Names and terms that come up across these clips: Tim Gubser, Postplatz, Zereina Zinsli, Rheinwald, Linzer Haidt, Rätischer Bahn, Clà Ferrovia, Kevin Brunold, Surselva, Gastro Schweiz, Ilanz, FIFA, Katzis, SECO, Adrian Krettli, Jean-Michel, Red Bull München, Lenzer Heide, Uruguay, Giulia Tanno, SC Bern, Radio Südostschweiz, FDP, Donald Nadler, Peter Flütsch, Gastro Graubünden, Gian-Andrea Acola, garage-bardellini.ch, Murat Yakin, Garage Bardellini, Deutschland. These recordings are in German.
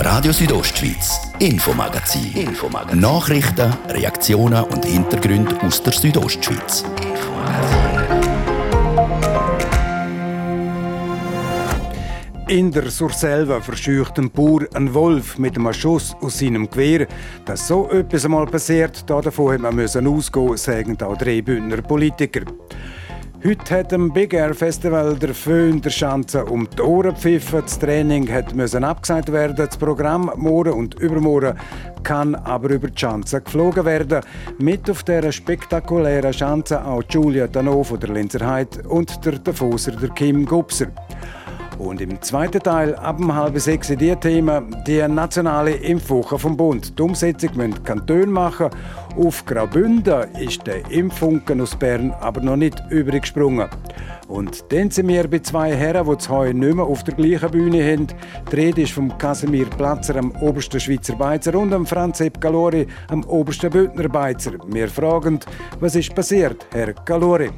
Radio Südostschweiz, Infomagazin. Nachrichten, Reaktionen und Hintergründe aus der Südostschweiz. In der Surselva verscheucht ein Bauer einen Wolf mit einem Schuss aus seinem Gewehr. Dass so etwas einmal passiert, davon mussten wir ausgehen, sagen auch drei Bündner Politiker. Heute hat am Big Air Festival der Föhn der Schanze um die Ohren gepfiffen. Das Training musste abgesagt werden. Das Programm morgen und übermorgen kann aber über die Schanze geflogen werden. Mit auf dieser spektakulären Schanze auch Giulia Danov von der Linzer Haidt und der Davoser De Kim Gubser. Und im zweiten Teil, ab um 5:30, die Themen, die nationale Impfwoche vom Bund. Die Umsetzung müssen die Kantone machen. Auf Graubünden ist der Impffunken aus Bern aber noch nicht übrig gesprungen. Und dann sind wir bei zwei Herren, die das Heu nicht mehr auf der gleichen Bühne haben. Die Rede ist von Casimir Platzer, am obersten Schweizer Beizer, und am Franz Epp Galori, am obersten Bündner Beizer. Wir fragen, was ist passiert, Herr Galori?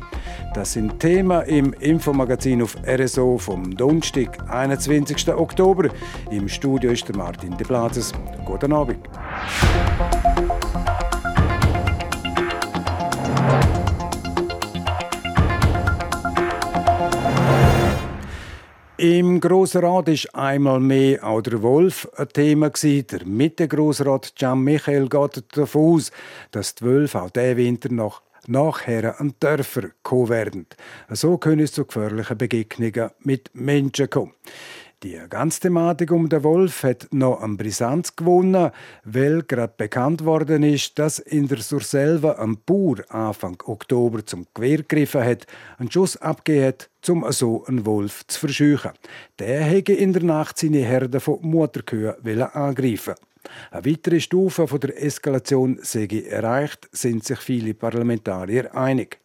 Das sind Themen im Infomagazin auf RSO vom Donnerstag, 21. Oktober. Im Studio ist der Martin Böhler. Guten Abend. Im Grossrat ist einmal mehr auch der Wolf ein Thema gewesen. Der Mitte-Grossrat Jean-Michel geht davon aus, dass die Wölfe auch diesen Winter noch nachher an Dörfer kommen werden. So können es zu gefährlichen Begegnungen mit Menschen kommen. Die ganze Thematik um den Wolf hat noch an Brisanz gewonnen, weil gerade bekannt worden ist, dass in der Surselva ein Bauer Anfang Oktober zum Gewehr gegriffen hat, einen Schuss abgegeben hat, um so einen Wolf zu verscheuchen. Der hätte in der Nacht seine Herde von Mutterkühen angreifen. Eine weitere Stufe der Eskalation sei erreicht, sind sich viele Parlamentarier einig.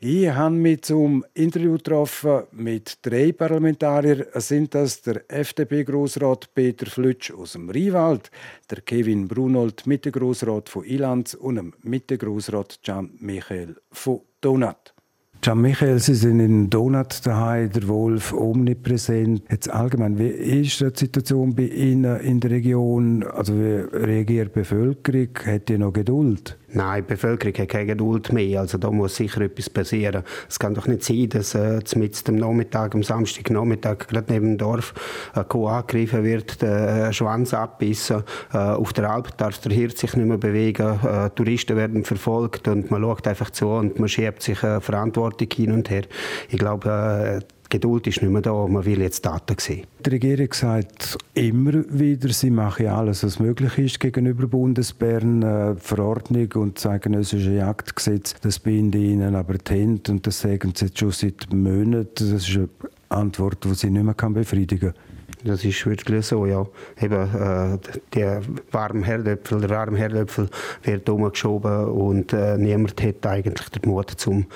Ich habe mich zum Interview getroffen mit drei Parlamentariern. Es sind das der FDP-Grossrat Peter Flütsch aus dem Rheinwald, der Kevin Brunold, Mitte-Grossrat von Ilanz, und dem Mitte-Grossrat Gian-Michel von Donat. Gian-Michel, Sie sind in Donat daheim, der Wolf omnipräsent. Jetzt allgemein, wie ist die Situation bei Ihnen in der Region? Also wie reagiert die Bevölkerung? Hat die noch Geduld? Nein, die Bevölkerung hat keine Geduld mehr. Also da muss sicher etwas passieren. Es kann doch nicht sein, dass mitten am Nachmittag, am Samstagnachmittag, gerade neben dem Dorf eine Kuh angegriffen wird, der Schwanz abbissen. Auf der Alp darf der Hirt sich nicht mehr bewegen. Touristen werden verfolgt und man schaut einfach zu und man schiebt sich Verantwortung hin und her. Ich glaube, die Geduld ist nicht mehr da, man will jetzt Daten sehen. Die Regierung sagt immer wieder, sie mache alles, was möglich ist gegenüber Bundesbern, Verordnung und das eidgenössische Jagdgesetz. Das binden ihnen aber die Hände und das sagen sie jetzt schon seit Monaten. Das ist eine Antwort, die sie nicht mehr befriedigen kann. Das ist wirklich so, ja. Eben, der warme Herdöpfel, wird umgeschoben und niemand hat eigentlich den Mut, um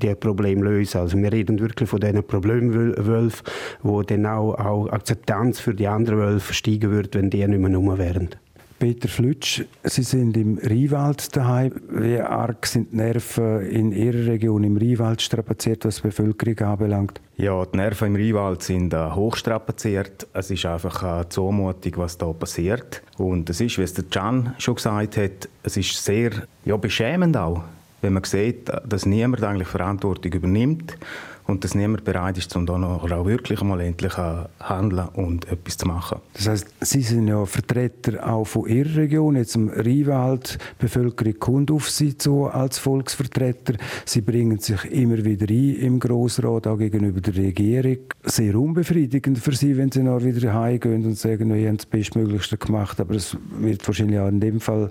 dieses Problem zu lösen. Also wir reden wirklich von diesen Problemwölfen, wo dann auch Akzeptanz für die anderen Wölfe steigen würde, wenn die nicht mehr rum wären. Peter Flütsch, Sie sind im Rheinwald daheim. Wie arg sind die Nerven in Ihrer Region im Rheinwald strapaziert, was die Bevölkerung anbelangt? Ja, die Nerven im Rheinwald sind hochstrapaziert. Es ist einfach eine Zumutung, was da passiert. Und es ist, wie es der Can schon gesagt hat, es ist sehr beschämend auch, wenn man sieht, dass niemand eigentlich Verantwortung übernimmt und dass niemand bereit ist, um da noch auch wirklich mal endlich zu handeln und etwas zu machen. Das heisst, Sie sind ja Vertreter auch von Ihrer Region, jetzt im Rheinwald. Die Bevölkerung kommt auf Sie zu als Volksvertreter. Sie bringen sich immer wieder ein im Grossrat, auch gegenüber der Regierung. Sehr unbefriedigend für Sie, wenn Sie noch wieder heimgehen und sagen, wir haben das Bestmöglichste gemacht, aber es wird wahrscheinlich auch in dem Fall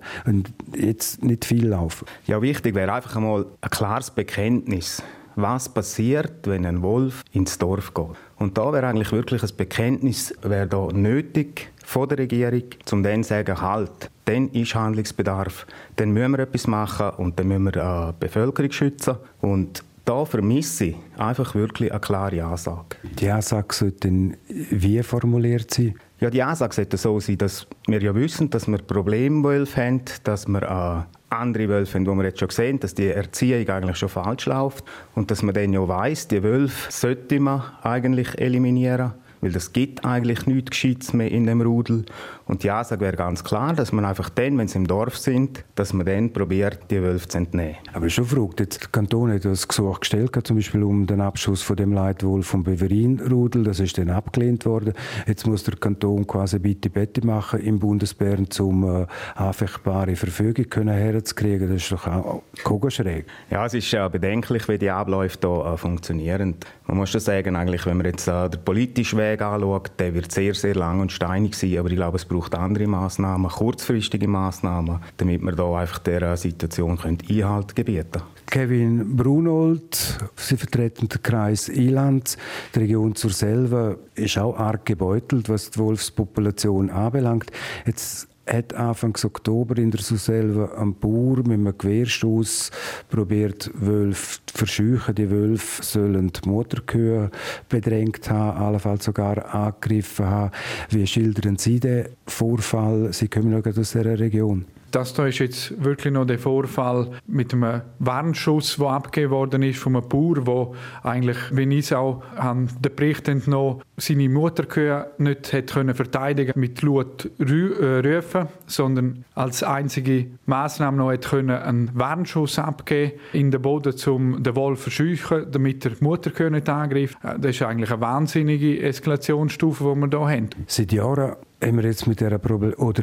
jetzt nicht viel laufen. Ja, wichtig wäre einfach einmal ein klares Bekenntnis. Was passiert, wenn ein Wolf ins Dorf geht? Und da wäre eigentlich wirklich ein Bekenntnis da nötig von der Regierung, um dann zu sagen, halt, dann ist Handlungsbedarf, dann müssen wir etwas machen und dann müssen wir die Bevölkerung schützen. Und da vermisse ich einfach wirklich eine klare Ansage. Die Ansage sollte dann wie formuliert sein? Ja, die Ansage sollte so sein, dass wir ja wissen, dass wir Problemwölfe haben, dass wir andere Wölfe haben, die wir jetzt schon sehen, dass die Erziehung eigentlich schon falsch läuft und dass man dann ja weiss, die Wölfe sollte man eigentlich eliminieren, weil es gibt eigentlich nichts Gescheites mehr in dem Rudel. Und die Ansage wäre ganz klar, dass man einfach dann, wenn sie im Dorf sind, dass man dann probiert, die Wölfe zu entnehmen. Aber schon verrückt, jetzt der Kanton hat das Gesuch gestellt, zum Beispiel um den Abschuss von dem Leitwolf vom Beverin-Rudel, das ist dann abgelehnt worden. Jetzt muss der Kanton quasi Bitte machen im Bundesbären, um anfechtbare Verfügung herzukriegen. Das ist doch auch kogelschräg. Ja, es ist bedenklich, wie die Abläufe hier funktionieren. Man muss schon sagen, eigentlich, wenn man jetzt den politischen Weg anschaut, der wird sehr, sehr lang und steinig sein, aber ich glaube, es braucht andere Massnahmen, kurzfristige Massnahmen, damit wir hier einfach dieser Situation Einhalt gebieten können. Kevin Brunold, Sie vertreten den Kreis Ilanz. Die Region Surselva ist auch arg gebeutelt, was die Wolfspopulation anbelangt. Jetzt hat Anfang Oktober in der Surselva ein Bauer mit einem Querstoss probiert, Wölfe zu verscheuchen. Die Wölfe sollen die Mutterkühe bedrängt haben, allenfalls sogar angegriffen haben. Wie schildern Sie den Vorfall? Sie kommen noch aus dieser Region. Das hier ist jetzt wirklich noch der Vorfall mit einem Warnschuss, der abgegeben worden ist von einem Bauer, der eigentlich, wie ich es auch den Bericht entnommen, seine Mutterkühe nicht hat können verteidigen mit Blutrufen, sondern als einzige Massnahme noch hat können einen Warnschuss abgeben in den Boden, um den Wolf zu verscheuchen, damit er die Mutterkühe nicht angreift. Das ist eigentlich eine wahnsinnige Eskalationsstufe, die wir hier haben. Seit Jahren haben wir jetzt mit dieser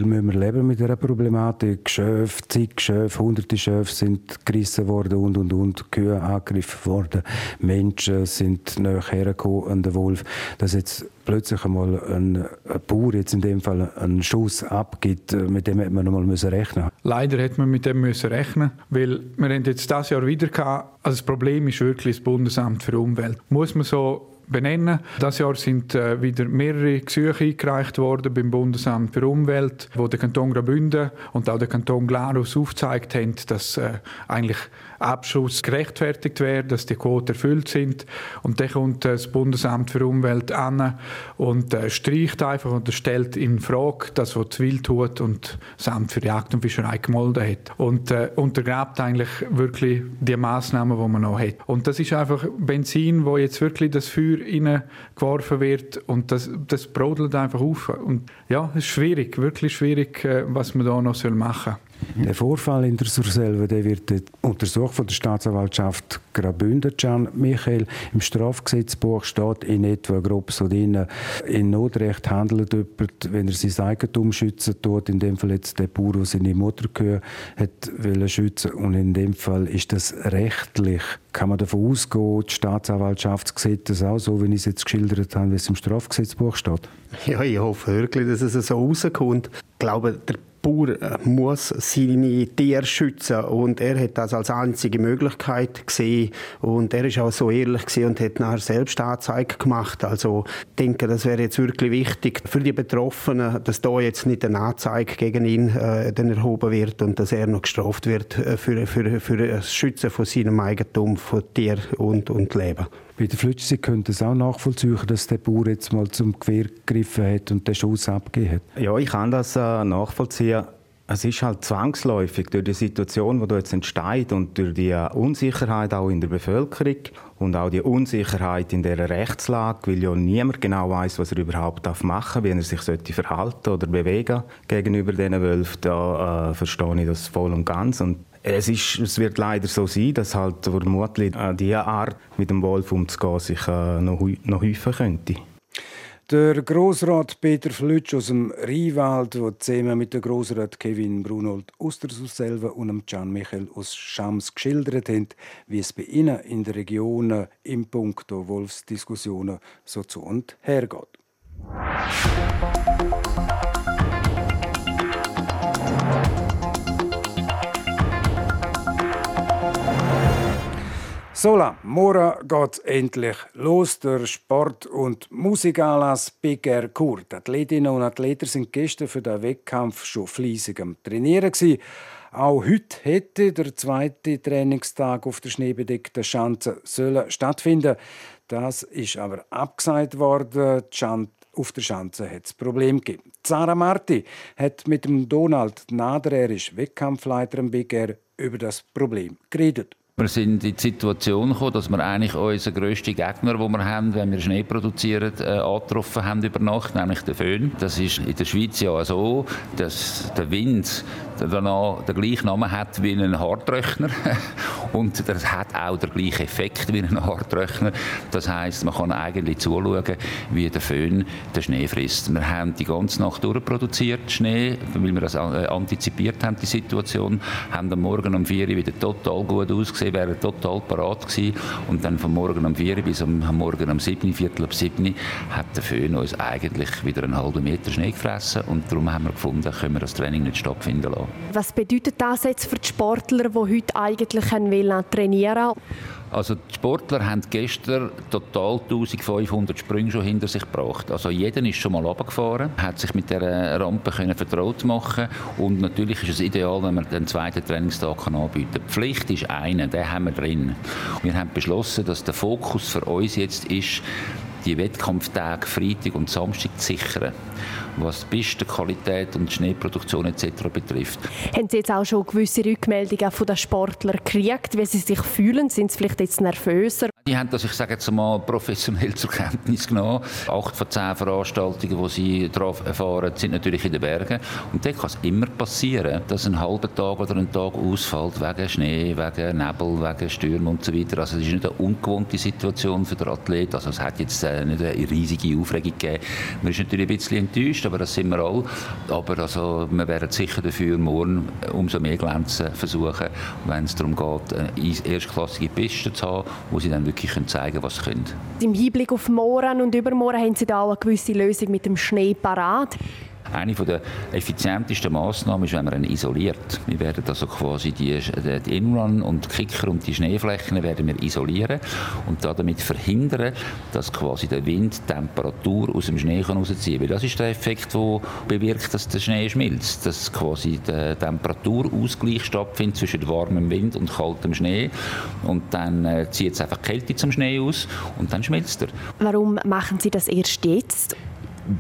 müssen wir leben mit dieser Problematik? Schöfe, zig Schöfe, hunderte Schöfe sind gerissen worden und. Kühe angegriffen worden. Menschen sind näher hergekommen an den Wolf. Dass jetzt plötzlich einmal ein Bauer, jetzt in dem Fall, einen Schuss abgibt, mit dem hätte man noch mal rechnen müssen. Leider hätte man mit dem müssen rechnen, weil wir haben jetzt dieses Jahr wieder gehabt, also das Problem ist wirklich das Bundesamt für Umwelt. Muss man so benennen. Dieses Jahr sind wieder mehrere Gesuche eingereicht worden beim Bundesamt für Umwelt, wo der Kanton Graubünden und auch der Kanton Glarus aufgezeigt haben, dass eigentlich Abschuss gerechtfertigt wäre, dass die Quoten erfüllt sind. Und dann kommt das Bundesamt für Umwelt an und streicht einfach und stellt in Frage das, was das Wild tut und das Amt für Jagd und Fischerei gemolden hat. Und untergrabt eigentlich wirklich die Massnahmen, die man noch hat. Und das ist einfach Benzin, wo jetzt wirklich das Feuer reingeworfen wird und das brodelt einfach auf. Und ja, es ist schwierig, wirklich schwierig, was man da noch machen soll. Der Vorfall in der Surselva, der wird untersucht von der Staatsanwaltschaft Graubünden. Gian-Michel, im Strafgesetzbuch steht in etwa grob so drin, in Notrecht handelt jemand, wenn er sein Eigentum schützen tut, in dem Fall jetzt der Bauer, der seine Mutterkühe wollte schützen, und in dem Fall ist das rechtlich. Kann man davon ausgehen, die Staatsanwaltschaft sieht das auch so, wie ich es jetzt geschildert habe, wie es im Strafgesetzbuch steht? Ja, ich hoffe wirklich, dass es so rauskommt. Ich glaube, der Bauer muss seine Tiere schützen und er hat das als einzige Möglichkeit gesehen und er ist auch so ehrlich gewesen und hat nachher selbst Anzeige gemacht. Also ich denke, das wäre jetzt wirklich wichtig für die Betroffenen, dass da jetzt nicht eine Anzeige gegen ihn dann erhoben wird und dass er noch gestraft wird für das Schützen von seinem Eigentum, von Tier und Leben. Peter Flütsch, Sie könnten es auch nachvollziehen, dass der Bauer jetzt mal zum Gewehr gegriffen hat und den Schuss abgegeben hat? Ja, ich kann das nachvollziehen. Es ist halt zwangsläufig durch die Situation, die da jetzt entsteht und durch die Unsicherheit auch in der Bevölkerung und auch die Unsicherheit in dieser Rechtslage, weil ja niemand genau weiß, was er überhaupt machen darf, wie er sich verhalten oder bewegen gegenüber diesen Wölfen. Da verstehe ich das voll und ganz. Und es wird leider so sein, dass halt vermutlich diese Art, mit dem Wolf umzugehen, sich noch häufen könnte. Der Grossrat Peter Flütsch aus dem Rheinwald, der zusammen mit dem Grossrat Kevin Brunold aus der Surselva und dem Gian-Michel aus Schams geschildert hat, wie es bei ihnen in der Region im Punkto Wolfsdiskussionen so zu und her geht. So, morgen geht's endlich los. Der Sport- und Musikanlass Big Air Chur. Die Athletinnen und Athleten sind gestern für den Wettkampf schon fleissig am Trainieren gewesen. Auch heute hätte der zweite Trainingstag auf der schneebedeckten Schanze stattfinden sollen. Das ist aber abgesagt worden. Auf der Schanze hat es Probleme gegeben. Sarah Marti hat mit dem Donald Nadler, er ist Wettkampfleiter im Big Air, über das Problem geredet. Wir sind in die Situation gekommen, dass wir eigentlich unseren grössten Gegner, den wir haben, wenn wir Schnee produzieren, angetroffen haben über Nacht, nämlich den Föhn. Das ist in der Schweiz ja so, dass der Wind danach den gleichen Namen hat wie ein Haartrockner. Und das hat auch den gleichen Effekt wie ein Haartrockner. Das heisst, man kann eigentlich zuschauen, wie der Föhn den Schnee frisst. Wir haben die ganze Nacht durchproduziert Schnee, weil wir das antizipiert haben, die Situation. Haben am Morgen um 4 Uhr wieder total gut ausgesehen. Sie wären total parat gewesen. Und dann von morgen um 4 Uhr bis am Morgen um 7 Uhr, Viertel ab 7 Uhr, hat der Föhn uns eigentlich wieder einen halben Meter Schnee gefressen. Und darum haben wir gefunden, können wir das Training nicht stattfinden lassen. Was bedeutet das jetzt für die Sportler, die heute eigentlich trainieren wollen? Also die Sportler haben gestern total 1500 Sprünge schon hinter sich gebracht. Also jeder ist schon mal runtergefahren, hat sich mit dieser Rampe vertraut machen können. Und natürlich ist es ideal, wenn man den zweiten Trainingstag anbieten kann. Die Pflicht ist eine, den haben wir drin. Wir haben beschlossen, dass der Fokus für uns jetzt ist, die Wettkampftage Freitag und Samstag zu sichern, was die Pistenqualität und die Schneeproduktion etc. betrifft. Haben Sie jetzt auch schon gewisse Rückmeldungen von den Sportlern gekriegt, wie sie sich fühlen? Sind sie vielleicht jetzt nervöser? Die haben das, ich sage jetzt mal, professionell zur Kenntnis genommen. 8 von 10 Veranstaltungen, die sie drauf erfahren, sind natürlich in den Bergen. Und dort kann es immer passieren, dass ein halber Tag oder ein Tag ausfällt wegen Schnee, wegen Nebel, wegen Stürmen und so weiter. Also es ist nicht eine ungewohnte Situation für den Athleten. Also es hat jetzt nicht eine riesige Aufregung gegeben. Man ist natürlich ein bisschen enttäuscht, aber das sind wir alle. Aber also, wir werden sicher dafür morgen umso mehr glänzen versuchen, wenn es darum geht, eine erstklassige Piste zu haben, wo sie dann wirklich zeigen können, was sie können. Im Hinblick auf morgen und übermorgen haben Sie da auch eine gewisse Lösung mit dem Schnee parat? Eine der effizientesten Massnahmen ist, wenn man ihn isoliert. Wir werden also quasi die Inrun und die Kicker und die Schneeflächen werden wir isolieren und damit verhindern, dass quasi der Wind die Temperatur aus dem Schnee herausziehen kann. Weil das ist der Effekt, der bewirkt, dass der Schnee schmilzt. Dass quasi der Temperaturausgleich stattfindet zwischen warmem Wind und kaltem Schnee. Und dann zieht es einfach Kälte zum Schnee aus und dann schmilzt er. Warum machen Sie das erst jetzt?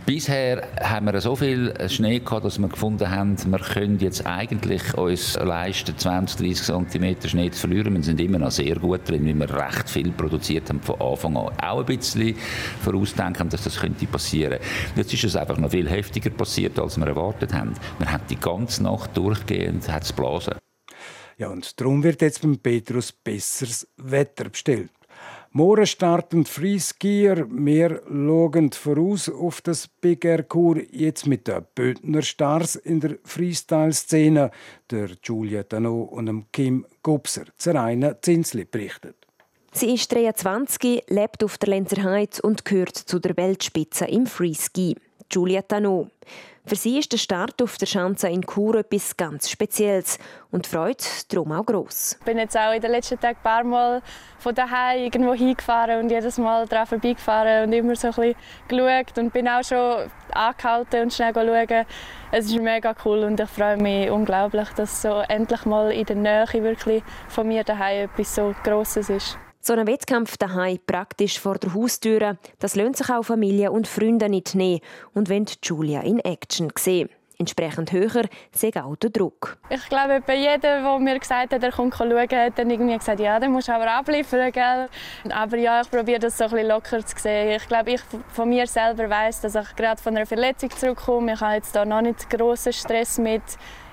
Bisher haben wir so viel Schnee gehabt, dass wir gefunden haben, wir können jetzt eigentlich uns leisten, 20-30 cm Schnee zu verlieren. Wir sind immer noch sehr gut drin, weil wir recht viel produziert haben von Anfang an. Auch ein bisschen vorausdenken, dass das könnte passieren. Jetzt ist es einfach noch viel heftiger passiert, als wir erwartet haben. Wir haben die ganze Nacht durchgehend geblasen. Ja, und darum wird jetzt beim Petrus besseres Wetter bestellt. Morgen starten Freeskier. Wir schauen voraus auf das Big Air Chur, jetzt mit den Bündner Stars in der Freestyle-Szene, der Giulia Tanno und dem Kim Gubser. Zereina Zinsli berichtet. Sie ist 23, lebt auf der Lenzer Haidt und gehört zu der Weltspitze im Freeski. Giulia Tanno. Für sie ist der Start auf der Schanze in Chur etwas ganz Spezielles und freut darum auch gross. Ich bin jetzt auch in den letzten Tagen ein paar Mal von daheim irgendwo hingefahren und jedes Mal daran vorbeigefahren und immer so ein bisschen geschaut und bin auch schon angehalten und schnell schauen. Es ist mega cool und ich freue mich unglaublich, dass so endlich mal in der Nähe wirklich von mir daheim etwas so Grosses ist. So ein Wettkampf daheim, praktisch vor der Haustüre, das lohnt sich auch Familie und Freunde nicht nehmen und wollen Giulia in Action sehen. Entsprechend höher sei auch der Druck. Ich glaube, jeder, der mir gesagt hat, er kommt schauen, hat dann irgendwie gesagt, ja, dann musst du aber abliefern, gell? Aber ja, ich probiere das so ein bisschen locker zu sehen. Ich glaube, ich von mir selber weiss, dass ich gerade von einer Verletzung zurückkomme. Ich habe jetzt da noch nicht grossen Stress mit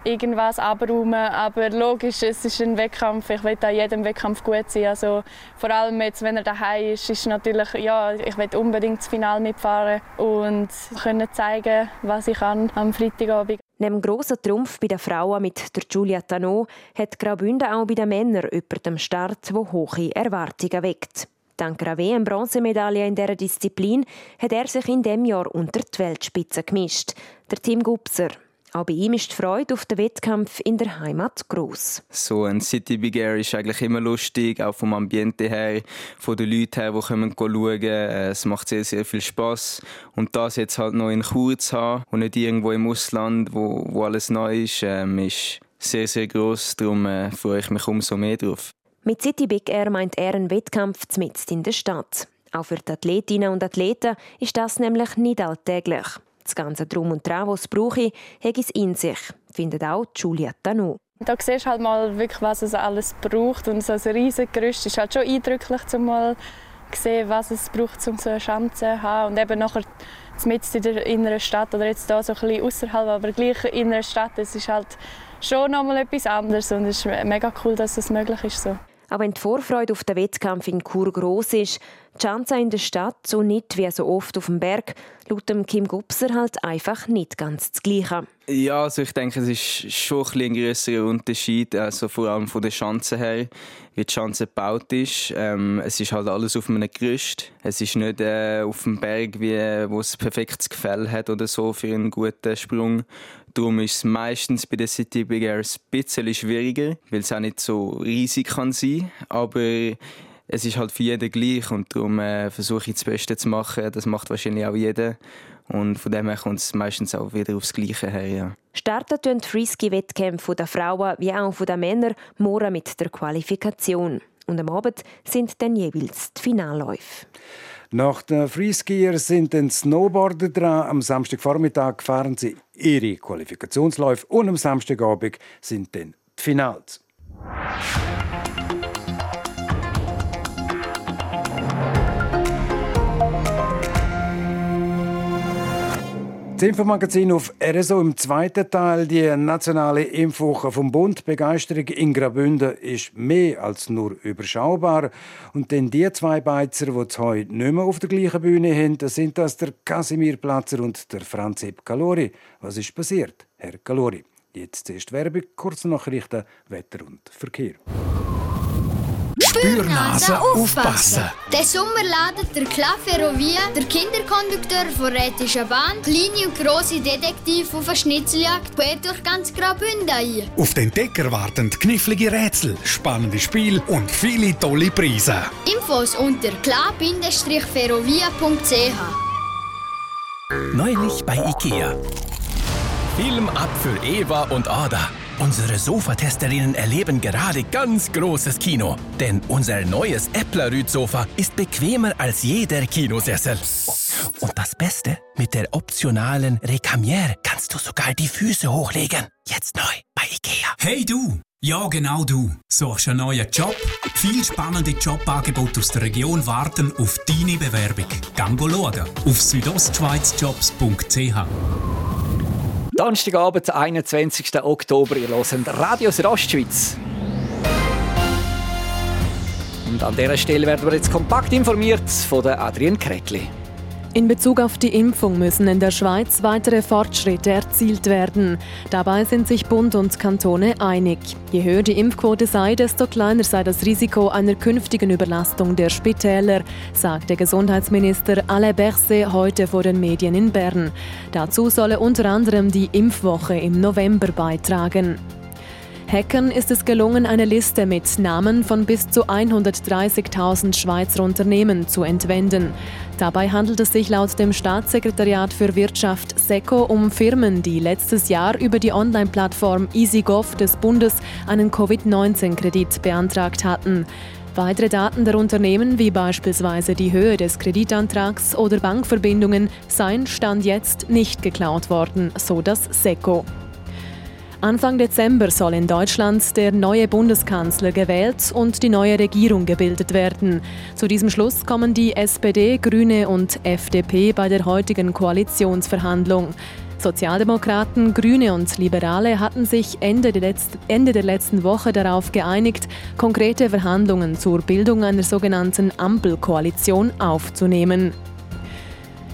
irgendwas abräumen, aber logisch, es ist ein Wettkampf. Ich will an jedem Wettkampf gut sein. Also, vor allem jetzt, wenn er daheim ist, ist natürlich, ja, ich will unbedingt das Finale mitfahren und können zeigen, was ich kann am Freitagabend. Neben dem grossen Trumpf bei den Frauen mit der Giulia Tanno hat Graubünden auch bei den Männern über dem Start, wo hohe Erwartungen weckt. Dank einer WM-Bronzemedaille in dieser Disziplin hat er sich in diesem Jahr unter die Weltspitze gemischt. Der Tim Gubser. Auch bei ihm ist die Freude auf den Wettkampf in der Heimat gross. So ein City Big Air ist eigentlich immer lustig, auch vom Ambiente her, von den Leuten her, die schauen können. Es macht sehr, sehr viel Spass. Und das jetzt halt noch in Chur zu haben und nicht irgendwo im Ausland, wo alles neu ist, ist sehr, sehr gross. Darum freue ich mich umso mehr drauf. Mit City Big Air meint er einen Wettkampf mitten in der Stadt. Auch für die Athletinnen und Athleten ist das nämlich nicht alltäglich. Das ganze Drum und Dran, das es brauche, hat es in sich, findet auch Giulia Tanno. Da siehst du halt mal wirklich, was es alles braucht. Und so ein riesiges Gerüst ist halt schon eindrücklich, um mal zu sehen, was es braucht, um so eine Chance zu haben. Und eben nachher mitten in der inneren Stadt oder jetzt hier so ein bisschen außerhalb, aber gleich in der inneren Stadt, es ist halt schon noch mal etwas anderes und es ist mega cool, dass das möglich ist. So. Auch wenn die Vorfreude auf den Wettkampf in Chur gross ist, die Chance in der Stadt, so nicht wie so oft auf dem Berg, laut dem Kim Gubser halt einfach nicht ganz das Gleiche. Ja, also ich denke, es ist schon ein grösserer Unterschied, also vor allem von der Schanze her, wie die Schanze gebaut ist. Es ist halt alles auf einem Gerüst. Es ist nicht auf dem Berg, wo es ein perfektes Gefälle hat oder so für einen guten Sprung. Darum ist es meistens bei den City Big Air ein bisschen schwieriger, weil es auch nicht so riesig kann sein. Aber es ist halt für jeden gleich und darum versuche ich das Beste zu machen. Das macht wahrscheinlich auch jeder. Und von dem her kommt es meistens auch wieder aufs Gleiche her. Ja. Startet die Freeski-Wettkämpfe der Frauen wie auch der Männer morgen mit der Qualifikation. Und am Abend sind dann jeweils die Finalläufe. Nach den Freeskiern sind den Snowboarder dran. Am Samstagvormittag fahren sie ihre Qualifikationsläufe und am Samstagabend sind dann die Finals. Das Infomagazin auf RSO im zweiten Teil. Die nationale Impfwoche vom Bund. Begeisterung in Graubünden ist mehr als nur überschaubar. Und dann die zwei Beizer, die es heute nicht mehr auf der gleichen Bühne haben, sind das der Casimir Platzer und der Franz Epp Galori. Was ist passiert, Herr Galori? Jetzt zuerst Werbung, kurze Nachrichten, Wetter und Verkehr. Spürnase aufpassen! Der Sommer ladet der Clà Ferrovia, der Kinderkondukteur von Rätischer Bahn, kleine und grosse Detektive auf eine Schnitzeljagd quer durch ganz Graubünden ein. Auf den Entdecker warten knifflige Rätsel, spannende Spiele und viele tolle Preise. Infos unter cla-ferrovia.ch. Neulich bei IKEA. Film ab für Eva und Ada. Unsere Sofatesterinnen erleben gerade ganz großes Kino. Denn unser neues Äpplerrüd-Sofa ist bequemer als jeder Kinosessel. Und das Beste, mit der optionalen Recamier kannst du sogar die Füße hochlegen. Jetzt neu bei IKEA. Hey du! Ja, genau du. Suchst einen neuen Job? Viele spannende Jobangebote aus der Region warten auf deine Bewerbung. Geh schauen auf südostschweizjobs.ch. Donnerstagabend, 21. Oktober, ihr hört Radio Südostschweiz. Und an dieser Stelle werden wir jetzt kompakt informiert von Adrian Krettli. In Bezug auf die Impfung müssen in der Schweiz weitere Fortschritte erzielt werden. Dabei sind sich Bund und Kantone einig. Je höher die Impfquote sei, desto kleiner sei das Risiko einer künftigen Überlastung der Spitäler, sagte Gesundheitsminister Alain Berset heute vor den Medien in Bern. Dazu solle unter anderem die Impfwoche im November beitragen. Hackern ist es gelungen, eine Liste mit Namen von bis zu 130.000 Schweizer Unternehmen zu entwenden. Dabei handelt es sich laut dem Staatssekretariat für Wirtschaft SECO um Firmen, die letztes Jahr über die Online-Plattform EasyGov des Bundes einen Covid-19-Kredit beantragt hatten. Weitere Daten der Unternehmen, wie beispielsweise die Höhe des Kreditantrags oder Bankverbindungen, seien Stand jetzt nicht geklaut worden, so das SECO. Anfang Dezember soll in Deutschland der neue Bundeskanzler gewählt und die neue Regierung gebildet werden. Zu diesem Schluss kommen die SPD, Grüne und FDP bei der heutigen Koalitionsverhandlung. Sozialdemokraten, Grüne und Liberale hatten sich Ende der letzten Woche darauf geeinigt, konkrete Verhandlungen zur Bildung einer sogenannten Ampelkoalition aufzunehmen.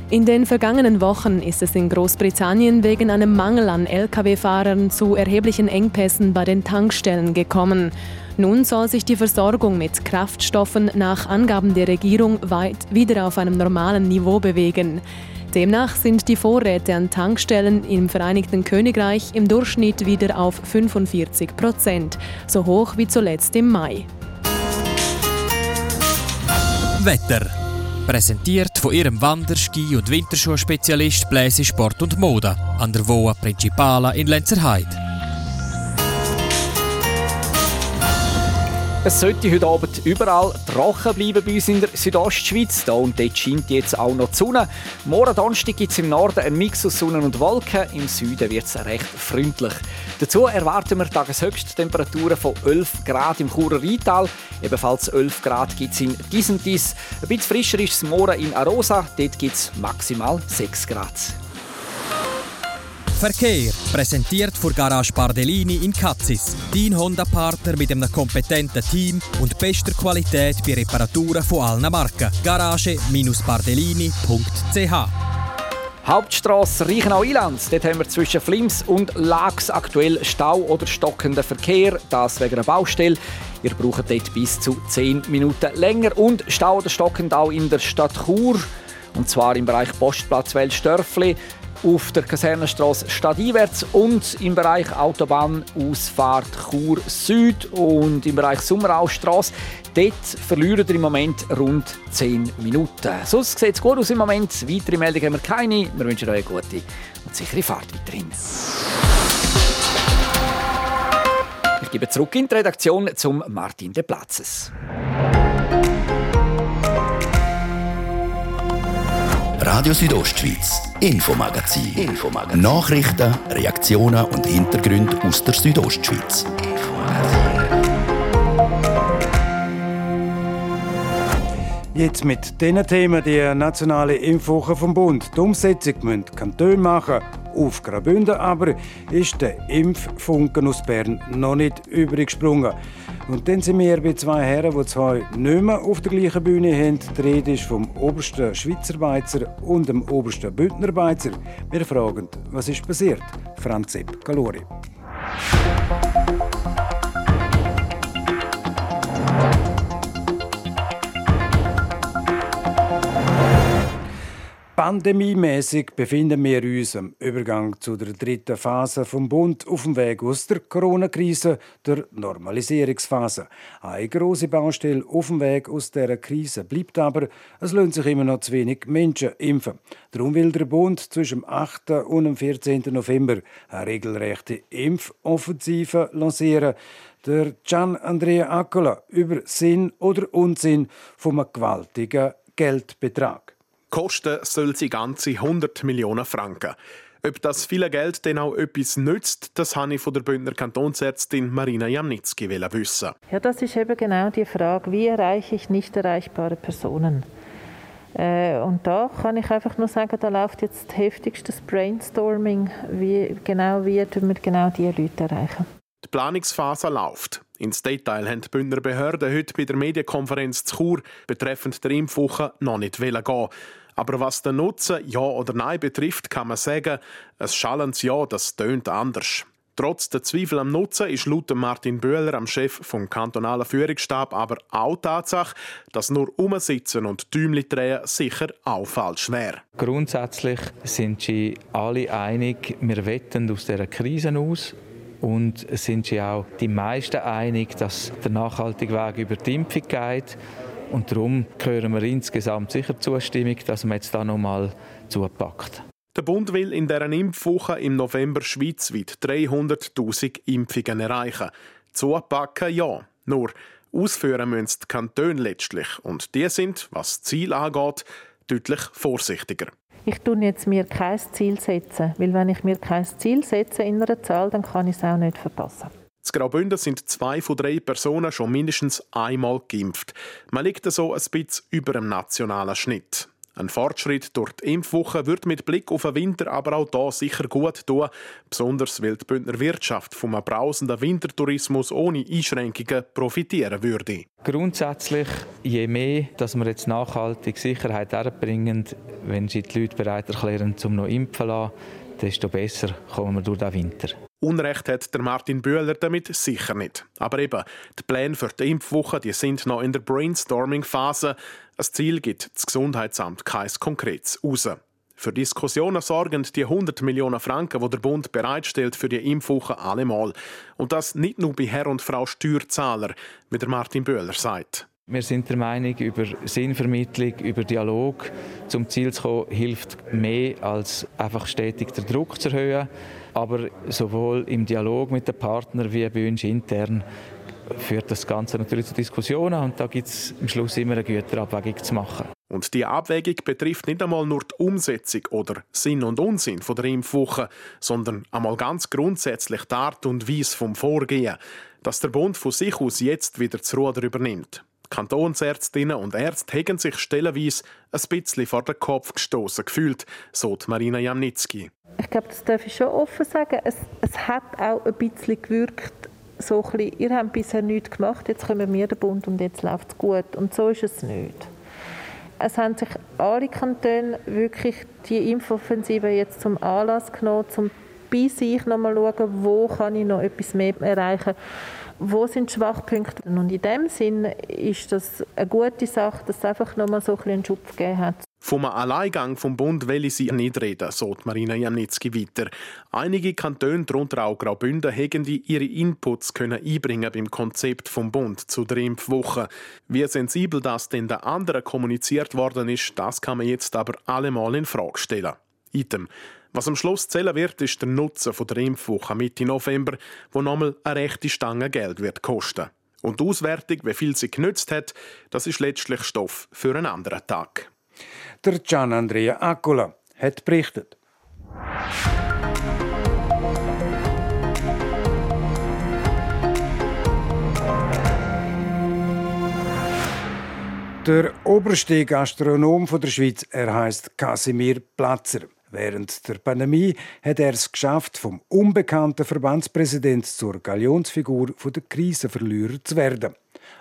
In den vergangenen Wochen ist es in Großbritannien wegen einem Mangel an Lkw-Fahrern zu erheblichen Engpässen bei den Tankstellen gekommen. Nun soll sich die Versorgung mit Kraftstoffen nach Angaben der Regierung weit wieder auf einem normalen Niveau bewegen. Demnach sind die Vorräte an Tankstellen im Vereinigten Königreich im Durchschnitt wieder auf 45%, so hoch wie zuletzt im Mai. Wetter. Präsentiert von ihrem Wanderski- und Winterschuh-Spezialist Bläse Sport und Mode an der Voa Principala in Lenzer Heide. Es sollte heute Abend überall trocken bleiben bei uns in der Südostschweiz. Da und dort scheint jetzt auch noch die Sonne. Morgen Donnerstag gibt es im Norden einen Mix aus Sonne und Wolken. Im Süden wird es recht freundlich. Dazu erwarten wir Tageshöchsttemperaturen von 11 Grad im Churer Rheintal. Ebenfalls 11 Grad gibt es in Disentis. Ein bisschen frischer ist es morgen in Arosa. Dort gibt es maximal 6 Grad. Verkehr, präsentiert von Garage Bardellini in Katzis. Dein Honda-Partner mit einem kompetenten Team und bester Qualität bei Reparaturen von allen Marken. Garage-Bardellini.ch. Hauptstrasse Reichenau-Ilanz. Dort haben wir zwischen Flims und Laax aktuell Stau oder stockenden Verkehr. Das wegen einer Baustelle. Ihr braucht dort bis zu 10 Minuten länger. Und Stau oder stockend auch in der Stadt Chur. Und zwar im Bereich Postplatz Welsdörfli, auf der Kasernenstrasse stadteinwärts und im Bereich Autobahnausfahrt Chur Süd und im Bereich Sommeraustrasse. Dort verlieren wir im Moment rund 10 Minuten. Sonst sieht es gut aus im Moment. Weitere Meldungen haben wir keine. Wir wünschen euch eine gute und sichere Fahrt weiterhin. Ich gebe zurück in die Redaktion zum Martin de Platzes. Radio Südostschweiz, Infomagazin. Nachrichten, Reaktionen und Hintergründe aus der Südostschweiz. Jetzt mit diesen Themen die nationale Impfwoche vom Bund. Die Umsetzung müssen die Kantone machen. Auf Graubünden aber ist der Impffunken aus Bern noch nicht übergesprungen. Und dann sind wir bei zwei Herren, die zwei nicht mehr auf der gleichen Bühne haben. Die Rede ist vom obersten Schweizer Beizer und dem obersten Bündner Beizer. Wir fragen, was ist passiert? Franz Epp Galori. Pandemiemässig befinden wir uns am Übergang zu der dritten Phase vom Bund auf dem Weg aus der Corona-Krise, der Normalisierungsphase. Eine grosse Baustelle auf dem Weg aus dieser Krise bleibt aber, es lassen sich immer noch zu wenig Menschen impfen. Darum will der Bund zwischen dem 8. und dem 14. November eine regelrechte Impfoffensive lancieren. Der Gian-Andrea Acola über Sinn oder Unsinn von einem gewaltigen Geldbetrag. Kosten soll sie ganze 100 Millionen Franken. Ob das viele Geld denn auch etwas nützt, das habe ich von der Bündner Kantonsärztin Marina Jamnitzki wissen. Ja, das ist eben genau die Frage, wie erreiche ich nicht erreichbare Personen? Und da kann ich einfach nur sagen, da läuft jetzt heftigstes Brainstorming, wie wir genau diese Leute erreichen. Die Planungsphase läuft. Ins Detail haben die Bündner Behörden heute bei der Medienkonferenz zu Chur betreffend der Impfwoche noch nicht gehen. Aber was den Nutzen Ja oder Nein betrifft, kann man sagen, ein schallendes Ja, das tönt anders. Trotz der Zweifel am Nutzen ist laut Martin Böhler, am Chef vom kantonalen Führungsstab, aber auch Tatsache, dass nur Umsitzen und Däumchen drehen sicher auch falsch wäre. Grundsätzlich sind sich alle einig, wir wetten aus dieser Krise aus. Und sind sich auch die meisten einig, dass der nachhaltige Weg über die Impfung geht. Und darum hören wir insgesamt sicher Zustimmung, dass man jetzt da noch mal zupackt. Der Bund will in dieser Impfwoche im November schweizweit 300'000 Impfungen erreichen. Zupacken ja, nur ausführen müssen die Kantone letztlich. Und die sind, was das Ziel angeht, deutlich vorsichtiger. Ich setze mir jetzt kein Ziel, weil wenn ich mir kein Ziel setze in einer Zahl, dann kann ich es auch nicht verpassen. In Graubünden sind 2 von 3 Personen schon mindestens einmal geimpft. Man liegt so ein bisschen über dem nationalen Schnitt. Ein Fortschritt durch die Impfwoche wird mit Blick auf den Winter aber auch da sicher gut tun, besonders weil die Bündner Wirtschaft vom brausenden Wintertourismus ohne Einschränkungen profitieren würde. Grundsätzlich, je mehr, dass wir jetzt nachhaltig Sicherheit erbringen, wenn sich die Leute bereit erklären, zum noch impfen zu lassen, desto besser kommen wir durch den Winter. Unrecht hat der Martin Böhler damit sicher nicht. Aber eben, die Pläne für die Impfwoche die sind noch in der Brainstorming-Phase. Das Ziel gibt das Gesundheitsamt kein konkretes raus. Für Diskussionen sorgen die 100 Millionen Franken, die der Bund bereitstellt für die Impfwoche allemal. Und das nicht nur bei Herr und Frau Steuerzahler, wie der Martin Böhler sagt. Wir sind der Meinung, über Sinnvermittlung, über Dialog zum Ziel zu kommen, hilft mehr als einfach stetig den Druck zu erhöhen. Aber sowohl im Dialog mit den Partnern wie bei uns intern führt das Ganze natürlich zu Diskussionen und da gibt es am Schluss immer eine Güterabwägung zu machen. Und die Abwägung betrifft nicht einmal nur die Umsetzung oder Sinn und Unsinn der Impfwoche, sondern einmal ganz grundsätzlich die Art und Weise vom Vorgehen, dass der Bund von sich aus jetzt wieder das Ruder übernimmt. Die Kantonsärztinnen und Ärzte haben sich stellenweise ein bisschen vor den Kopf gestossen gefühlt, so die Marina Jamnitzki. Ich glaube, das darf ich schon offen sagen. Es hat auch ein bisschen gewirkt. So ein bisschen, ihr habt bisher nichts gemacht, jetzt kommen wir den Bund und jetzt läuft es gut. Und so ist es nicht. Es haben sich alle Kantone wirklich die Impfoffensive jetzt zum Anlass genommen, um bei sich noch mal zu schauen, wo kann ich noch etwas mehr erreichen, wo sind die Schwachpunkte. Und in dem Sinn ist das eine gute Sache, dass es einfach noch mal so ein bisschen einen Schub gegeben hat. Vom Alleingang vom Bund will sie nicht reden, so die Marina Jamnitzki weiter. Einige Kantone, darunter auch Graubünden, haben ihre Inputs einbringen beim Konzept vom Bund zu der Impfwoche. Wie sensibel das denn den anderen kommuniziert worden ist, das kann man jetzt aber allemal in Frage stellen. Item. Was am Schluss zählen wird, ist der Nutzen der Impfwoche Mitte November, wo nochmal eine rechte Stange Geld wird kosten. Und die Auswertung, wie viel sie genützt hat, das ist letztlich Stoff für einen anderen Tag. Der Gian-Andrea Acola hat berichtet. Der oberste Gastronom der Schweiz, er heisst Casimir Platzer. Während der Pandemie hat er es geschafft, vom unbekannten Verbandspräsident zur Galionsfigur der Krisenverlierer zu werden.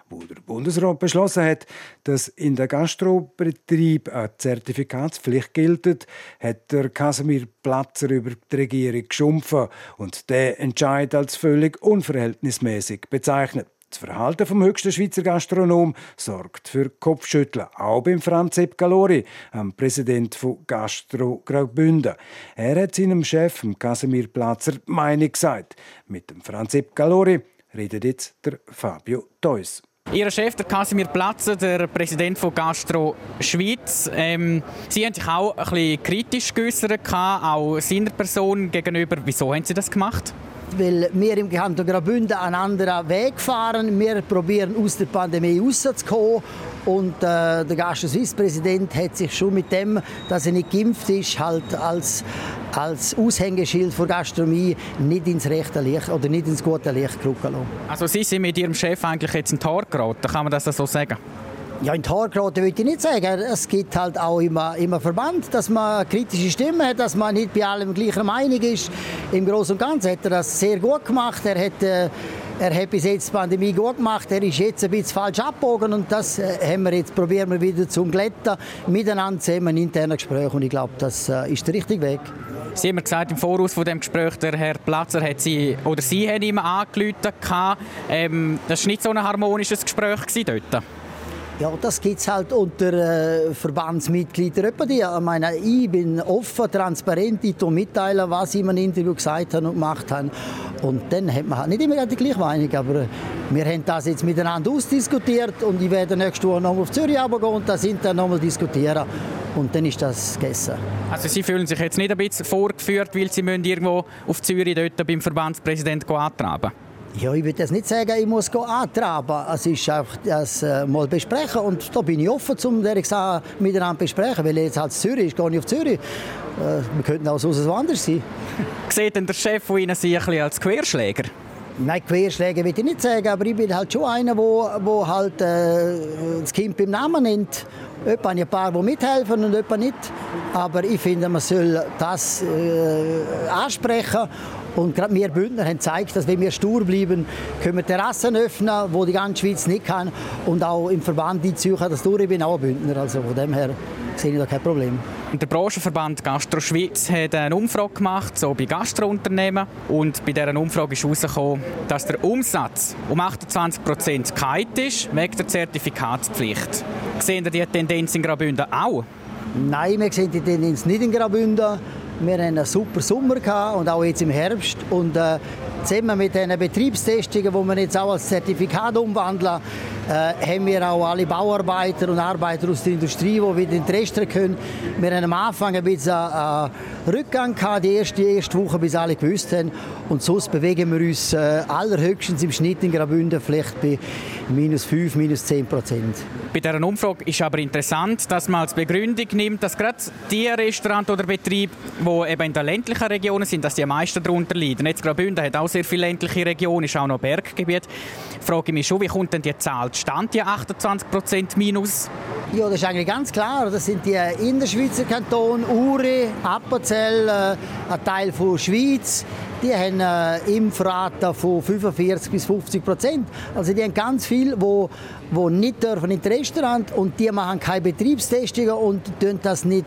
Wo der Bundesrat beschlossen hat, dass in den Gastrobetrieben eine Zertifikatspflicht gilt, hat der Casimir Platzer über die Regierung geschumpfen und den Entscheid als völlig unverhältnismäßig bezeichnet. Das Verhalten vom höchsten Schweizer Gastronom sorgt für Kopfschütteln, auch beim Franz Epp Galori, dem Präsident von Gastro Graubünden. Er hat seinem Chef, Casimir Platzer, die Meinung gesagt. Mit dem Franz Epp Galori redet jetzt der Fabio Teus. Ihr Chef, der Casimir Platzer, der Präsident von Gastro Schweiz. Sie haben sich auch ein bisschen kritisch geäussert, auch seiner Person gegenüber. Wieso haben Sie das gemacht? Weil wir im Kanton Graubünden einen anderen Weg fahren. Wir probieren aus der Pandemie rauszukommen. Und der Gastro Schweiz-Präsident hat sich schon mit dem, dass er nicht geimpft ist, halt als Aushängeschild der Gastronomie nicht ins rechte Licht oder nicht ins gute Licht gerücken lassen. Also Sie sind mit Ihrem Chef eigentlich jetzt in die Haare geraten, kann man das so sagen? Ja, in die Haare geraten würde ich nicht sagen. Es gibt halt auch immer Verband, dass man kritische Stimmen hat, dass man nicht bei allem gleicher Meinung ist. Im Großen und Ganzen hat er das sehr gut gemacht. Er hat bis jetzt die Pandemie gut gemacht. Er ist jetzt ein bisschen falsch abgebogen und das haben wir jetzt, probieren wir wieder zu glätten. Miteinander zusammen in internen Gesprächen und ich glaube, das ist der richtige Weg. Sie haben mir gesagt, im Voraus von dem Gespräch, der Herr Platzer hat Sie oder Sie haben ihm angerufen. Das war nicht so ein harmonisches Gespräch dort. Ja, das gibt es halt unter Verbandsmitgliedern. Ich bin offen, transparent, ich mitteile, was ich in einem Interview gesagt habe und gemacht habe. Und dann hat man halt nicht immer die gleiche Meinung, aber wir haben das jetzt miteinander ausdiskutiert und ich werde nächste Woche nochmal auf Zürich runtergehen und das intern nochmal diskutieren. Und dann ist das gegessen. Also Sie fühlen sich jetzt nicht ein bisschen vorgeführt, weil Sie müssen irgendwo auf Zürich dort beim Verbandspräsidenten antraben? Ja, ich würde das nicht sagen, ich muss antraben. Es ist einfach das mal besprechen. Und da bin ich offen, um das miteinander besprechen. Weil jetzt halt Zürich ist, gehe ich auf Zürich. Wir könnten auch sonst anders sein. Sieht denn der Chef von Ihnen Sie ein bisschen als Querschläger? Nein, Querschläger würde ich nicht sagen, aber ich bin halt schon einer, der halt, das Kind beim Namen nennt. Jemand habe ich ein paar, die mithelfen und jemand nicht. Aber ich finde, man soll das ansprechen. Und gerade wir Bündner haben gezeigt, dass wenn wir stur bleiben, können wir Terrassen öffnen, die die ganze Schweiz nicht kann. Und auch im Verband die Zürcher, das tue ich, bin auch ein Bündner. Also von dem her sehe ich da kein Problem. Der Branchenverband Gastro Schweiz hat eine Umfrage gemacht, so bei Gastrounternehmen. Und bei dieser Umfrage ist herausgekommen, dass der Umsatz um 28% gekehrt ist, wegen der Zertifikatspflicht. Sehen Sie die Tendenz in Graubünden auch? Nein, wir sehen die Tendenz nicht in Graubünden. Wir hatten einen super Sommer gehabt und auch jetzt im Herbst. Und zusammen mit den Betriebstestungen, die wir jetzt auch als Zertifikat umwandeln, haben wir auch alle Bauarbeiter und Arbeiter aus der Industrie, die wieder in die Reste können. Wir haben am Anfang ein bisschen Rückgang gehabt, die erste Woche, bis alle gewusst haben. Und sonst bewegen wir uns allerhöchstens im Schnitt in Graubünden vielleicht bei -5, -10%. Bei dieser Umfrage ist aber interessant, dass man als Begründung nimmt, dass gerade die Restaurants oder Betriebe, die eben in den ländlichen Regionen sind, dass die am meisten darunter leiden. Jetzt Graubünden hat auch sehr viele ländliche Regionen, ist auch noch Berggebiet. Frage ich mich schon, wie kommt denn die Zahl zustande, die 28% minus? Ja, das ist eigentlich ganz klar. Das sind die Innerschweizer Kantone, Uri, Appenzell, ein Teil von Schweiz. Die haben Impfraten von 45-50%. Also die haben ganz viele, die nicht dürfen in das Restaurant dürfen, und die machen keine Betriebstestungen und dürfen das nicht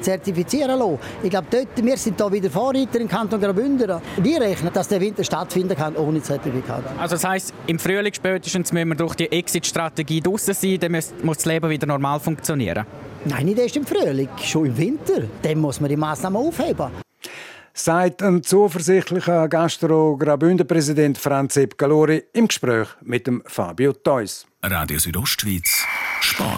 zertifizieren lassen. Ich glaube, wir sind da wieder Vorreiter im Kanton Graubünden. Wir rechnen, dass der Winter stattfinden kann ohne Zertifikat. Also das heisst, im Frühling spätestens müssen wir durch die Exit-Strategie draussen sein, dann muss das Leben wieder normal funktionieren. Nein, nicht erst im Frühling, schon im Winter. Dann muss man die Massnahmen aufheben. Sagt ein zuversichtlicher Gastro-Graubünden-Präsident Franz Epp Galori im Gespräch mit dem Fabio Teus. Radio Südostschweiz, Sport.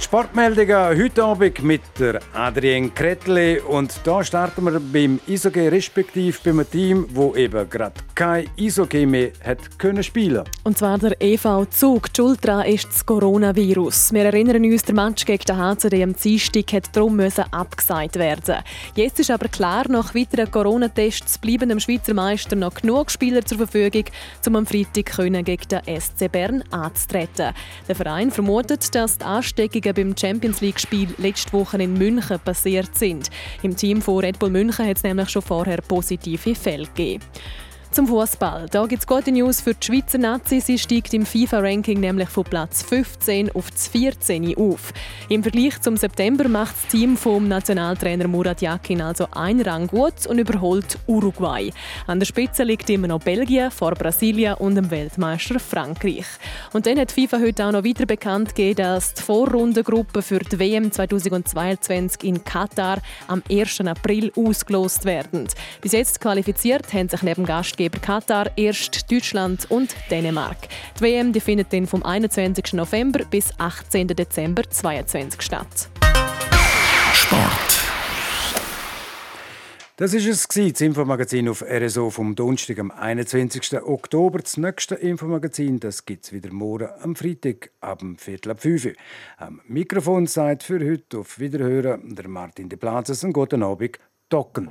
Sportmeldungen heute Abend mit der Adrian Krettli. Und da starten wir beim Eishockey, respektive beim Team, das eben gerade kein Eishockey mehr hat können spielen. Und zwar der EV Zug. Die Schuld daran ist das Coronavirus. Wir erinnern uns, der Match gegen den HCD am Dienstag musste darum abgesagt werden. Jetzt ist aber klar, nach weiteren Corona-Tests bleiben dem Schweizer Meister noch genug Spieler zur Verfügung, um am Freitag gegen den SC Bern anzutreten. Der Verein vermutet, dass die Ansteckungen beim Champions-League-Spiel letzte Woche in München passiert sind. Im Team von Red Bull München hat es nämlich schon vorher positive Fälle gegeben. Zum Fußball. Da gibt es gute News für die Schweizer Nazi. Sie steigt im FIFA-Ranking nämlich von Platz 15 auf das 14. auf. Im Vergleich zum September macht das Team vom Nationaltrainer Murat Yakin also einen Rang gut und überholt Uruguay. An der Spitze liegt immer noch Belgien, vor Brasilien und dem Weltmeister Frankreich. Und dann hat FIFA heute auch noch weiter bekannt gegeben, dass die Vorrundengruppe für die WM 2022 in Katar am 1. April ausgelost werden. Bis jetzt qualifiziert haben sich neben Gastgeber Katar erst Deutschland und Dänemark. Die WM findet dann vom 21. November bis 18. Dezember 2022 statt. Sport. Das war es, das Infomagazin auf RSO vom Donnerstag, am 21. Oktober. Das nächste Infomagazin gibt es wieder morgen am Freitag ab 4:15 Uhr. Am Mikrofon seid für heute auf Wiederhören der Martin Platzer. Einen guten Abend, Docken.